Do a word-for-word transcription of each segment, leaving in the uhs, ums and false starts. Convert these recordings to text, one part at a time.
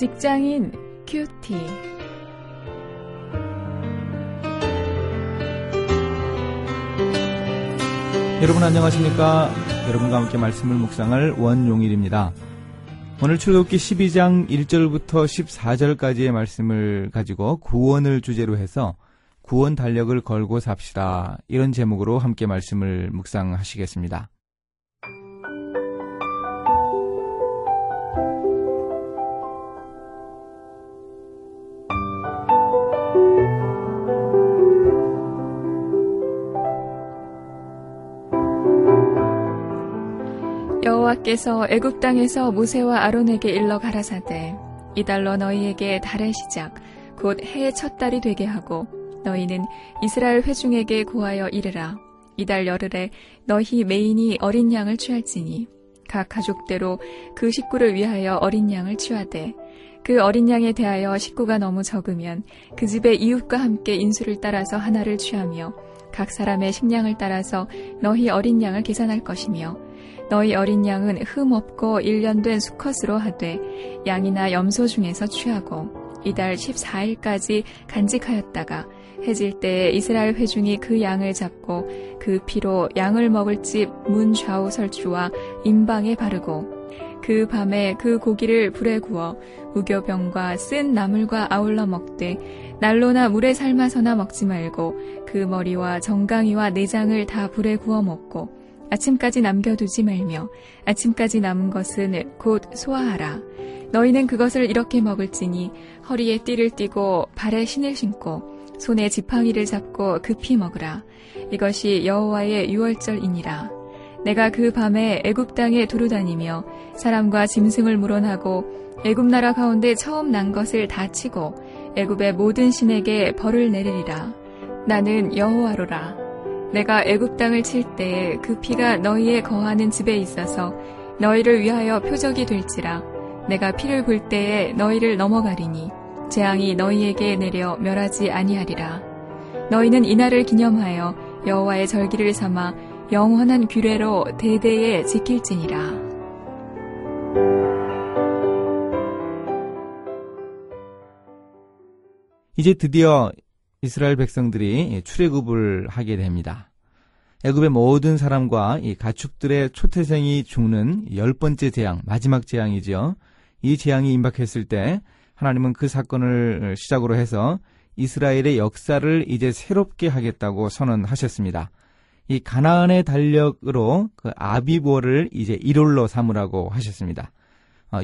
직장인 큐티. 여러분 안녕하십니까? 여러분과 함께 말씀을 묵상할 원용일입니다. 오늘 출애굽기 십이 장 일 절부터 십사 절까지의 말씀을 가지고 구원을 주제로 해서 구원 달력을 걸고 삽시다, 이런 제목으로 함께 말씀을 묵상하시겠습니다. 여호와께서 애굽 땅에서 모세와 아론에게 일러 가라사대, 이달로 너희에게 달의 시작 곧 해의 첫 달이 되게 하고 너희는 이스라엘 회중에게 고하여 이르라. 이달 열흘에 너희 매인이 어린 양을 취할지니 각 가족대로 그 식구를 위하여 어린 양을 취하되, 그 어린 양에 대하여 식구가 너무 적으면 그 집의 이웃과 함께 인수를 따라서 하나를 취하며 각 사람의 식량을 따라서 너희 어린 양을 계산할 것이며, 너희 어린 양은 흠 없고 일 년 된 수컷으로 하되 양이나 염소 중에서 취하고 이달 십사 일까지 간직하였다가 해질 때에 이스라엘 회중이 그 양을 잡고 그 피로 양을 먹을 집 문 좌우 설주와 임방에 바르고 그 밤에 그 고기를 불에 구워 무교병과 쓴 나물과 아울러 먹되 난로나 물에 삶아서나 먹지 말고 그 머리와 정강이와 내장을 다 불에 구워 먹고 아침까지 남겨두지 말며 아침까지 남은 것은 곧 소화하라. 너희는 그것을 이렇게 먹을지니 허리에 띠를 띠고 발에 신을 신고 손에 지팡이를 잡고 급히 먹으라. 이것이 여호와의 유월절이니라. 내가 그 밤에 애굽 땅에 두루다니며 사람과 짐승을 물어나고 애굽 나라 가운데 처음 난 것을 다 치고 애굽의 모든 신에게 벌을 내리리라. 나는 여호와로라. 내가 애굽 땅을 칠 때에 그 피가 너희의 거하는 집에 있어서 너희를 위하여 표적이 될지라. 내가 피를 볼 때에 너희를 넘어가리니 재앙이 너희에게 내려 멸하지 아니하리라. 너희는 이날을 기념하여 여호와의 절기를 삼아 영원한 규례로 대대에 지킬지니라. 이제 드디어 이스라엘 백성들이 출애굽을 하게 됩니다. 애굽의 모든 사람과 이 가축들의 초태생이 죽는 열 번째 재앙, 마지막 재앙이죠. 이 재앙이 임박했을 때 하나님은 그 사건을 시작으로 해서 이스라엘의 역사를 이제 새롭게 하겠다고 선언하셨습니다. 이 가나안의 달력으로 그 아비보를 이제 일월로 삼으라고 하셨습니다.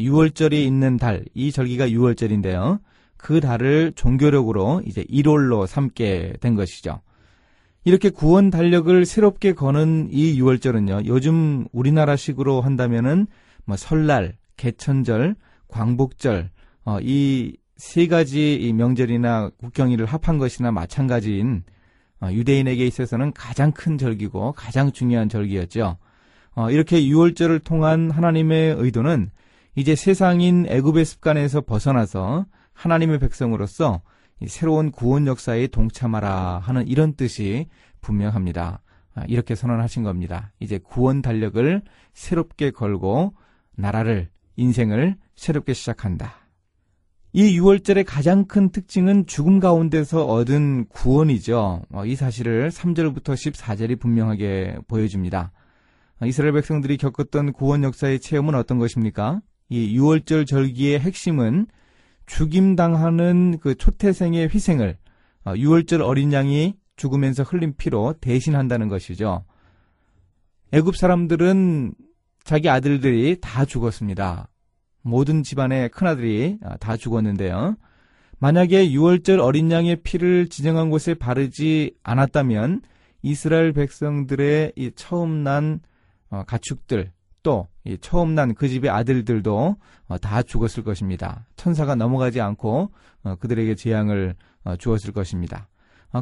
유월절이 있는 달, 이 절기가 유월절인데요. 그 달을 종교력으로 이제 일월로 삼게 된 것이죠. 이렇게 구원 달력을 새롭게 거는 이 유월절은요, 요즘 우리나라식으로 한다면은 뭐 설날, 개천절, 광복절, 어, 이 세 가지 명절이나 국경일을 합한 것이나 마찬가지인 어, 유대인에게 있어서는 가장 큰 절기고 가장 중요한 절기였죠. 어, 이렇게 유월절을 통한 하나님의 의도는 이제 세상인 애굽의 습관에서 벗어나서 하나님의 백성으로서 새로운 구원 역사에 동참하라 하는 이런 뜻이 분명합니다. 이렇게 선언하신 겁니다. 이제 구원 달력을 새롭게 걸고 나라를, 인생을 새롭게 시작한다. 이 유월절의 가장 큰 특징은 죽음 가운데서 얻은 구원이죠. 이 사실을 삼 절부터 십사 절이 분명하게 보여줍니다. 이스라엘 백성들이 겪었던 구원 역사의 체험은 어떤 것입니까? 이 유월절 절기의 핵심은 죽임당하는 그 초태생의 희생을 유월절 어린 양이 죽으면서 흘린 피로 대신한다는 것이죠. 애굽 사람들은 자기 아들들이 다 죽었습니다. 모든 집안의 큰아들이 다 죽었는데요. 만약에 유월절 어린 양의 피를 지정한 곳에 바르지 않았다면 이스라엘 백성들의 이 처음 난 가축들, 또 처음 난 그 집의 아들들도 다 죽었을 것입니다. 천사가 넘어가지 않고 그들에게 재앙을 주었을 것입니다.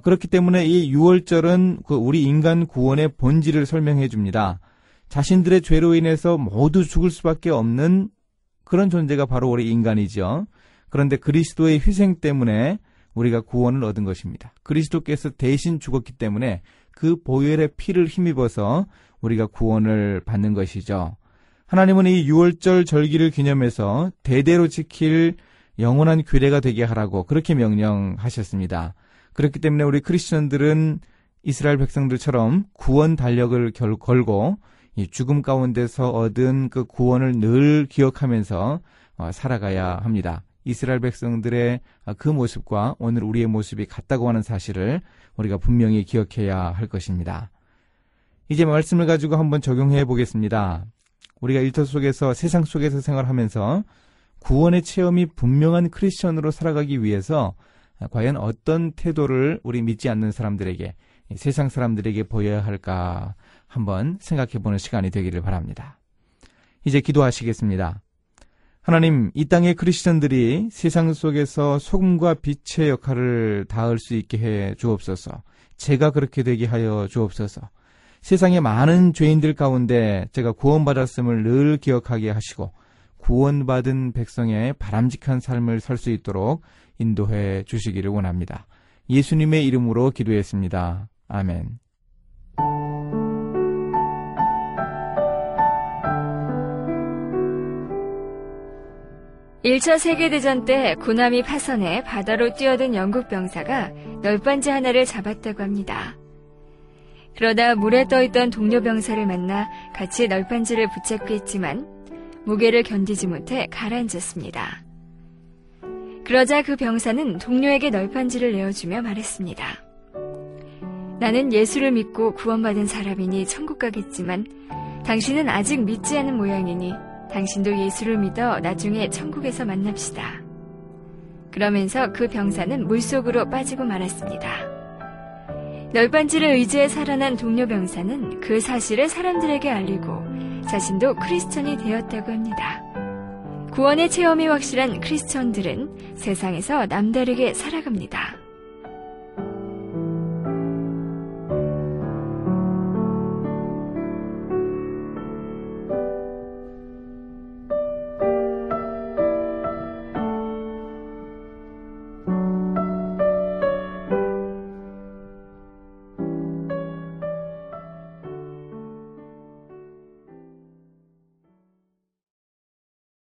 그렇기 때문에 이 유월절은 우리 인간 구원의 본질을 설명해 줍니다. 자신들의 죄로 인해서 모두 죽을 수밖에 없는 그런 존재가 바로 우리 인간이죠. 그런데 그리스도의 희생 때문에 우리가 구원을 얻은 것입니다. 그리스도께서 대신 죽었기 때문에 그 보혈의 피를 힘입어서 우리가 구원을 받는 것이죠. 하나님은 이 유월절 절기를 기념해서 대대로 지킬 영원한 규례가 되게 하라고 그렇게 명령하셨습니다. 그렇기 때문에 우리 크리스천들은 이스라엘 백성들처럼 구원 달력을 걸고 이 죽음 가운데서 얻은 그 구원을 늘 기억하면서 살아가야 합니다. 이스라엘 백성들의 그 모습과 오늘 우리의 모습이 같다고 하는 사실을 우리가 분명히 기억해야 할 것입니다. 이제 말씀을 가지고 한번 적용해 보겠습니다. 우리가 일터 속에서, 세상 속에서 생활하면서 구원의 체험이 분명한 크리스천으로 살아가기 위해서 과연 어떤 태도를 우리 믿지 않는 사람들에게, 세상 사람들에게 보여야 할까 한번 생각해 보는 시간이 되기를 바랍니다. 이제 기도하시겠습니다. 하나님, 이 땅의 크리스천들이 세상 속에서 소금과 빛의 역할을 다할 수 있게 해 주옵소서. 제가 그렇게 되게 하여 주옵소서. 세상의 많은 죄인들 가운데 제가 구원받았음을 늘 기억하게 하시고 구원받은 백성의 바람직한 삶을 살 수 있도록 인도해 주시기를 원합니다. 예수님의 이름으로 기도했습니다. 아멘. 일 차 세계대전 때 군함이 파선해 바다로 뛰어든 영국 병사가 널빤지 하나를 잡았다고 합니다. 그러다 물에 떠있던 동료 병사를 만나 같이 널빤지를 붙잡고 했지만 무게를 견디지 못해 가라앉았습니다. 그러자 그 병사는 동료에게 널빤지를 내어주며 말했습니다. 나는 예수를 믿고 구원받은 사람이니 천국 가겠지만 당신은 아직 믿지 않은 모양이니 당신도 예수를 믿어 나중에 천국에서 만납시다. 그러면서 그 병사는 물속으로 빠지고 말았습니다. 널빤지를 의지해 살아난 동료 병사는 그 사실을 사람들에게 알리고 자신도 크리스천이 되었다고 합니다. 구원의 체험이 확실한 크리스천들은 세상에서 남다르게 살아갑니다.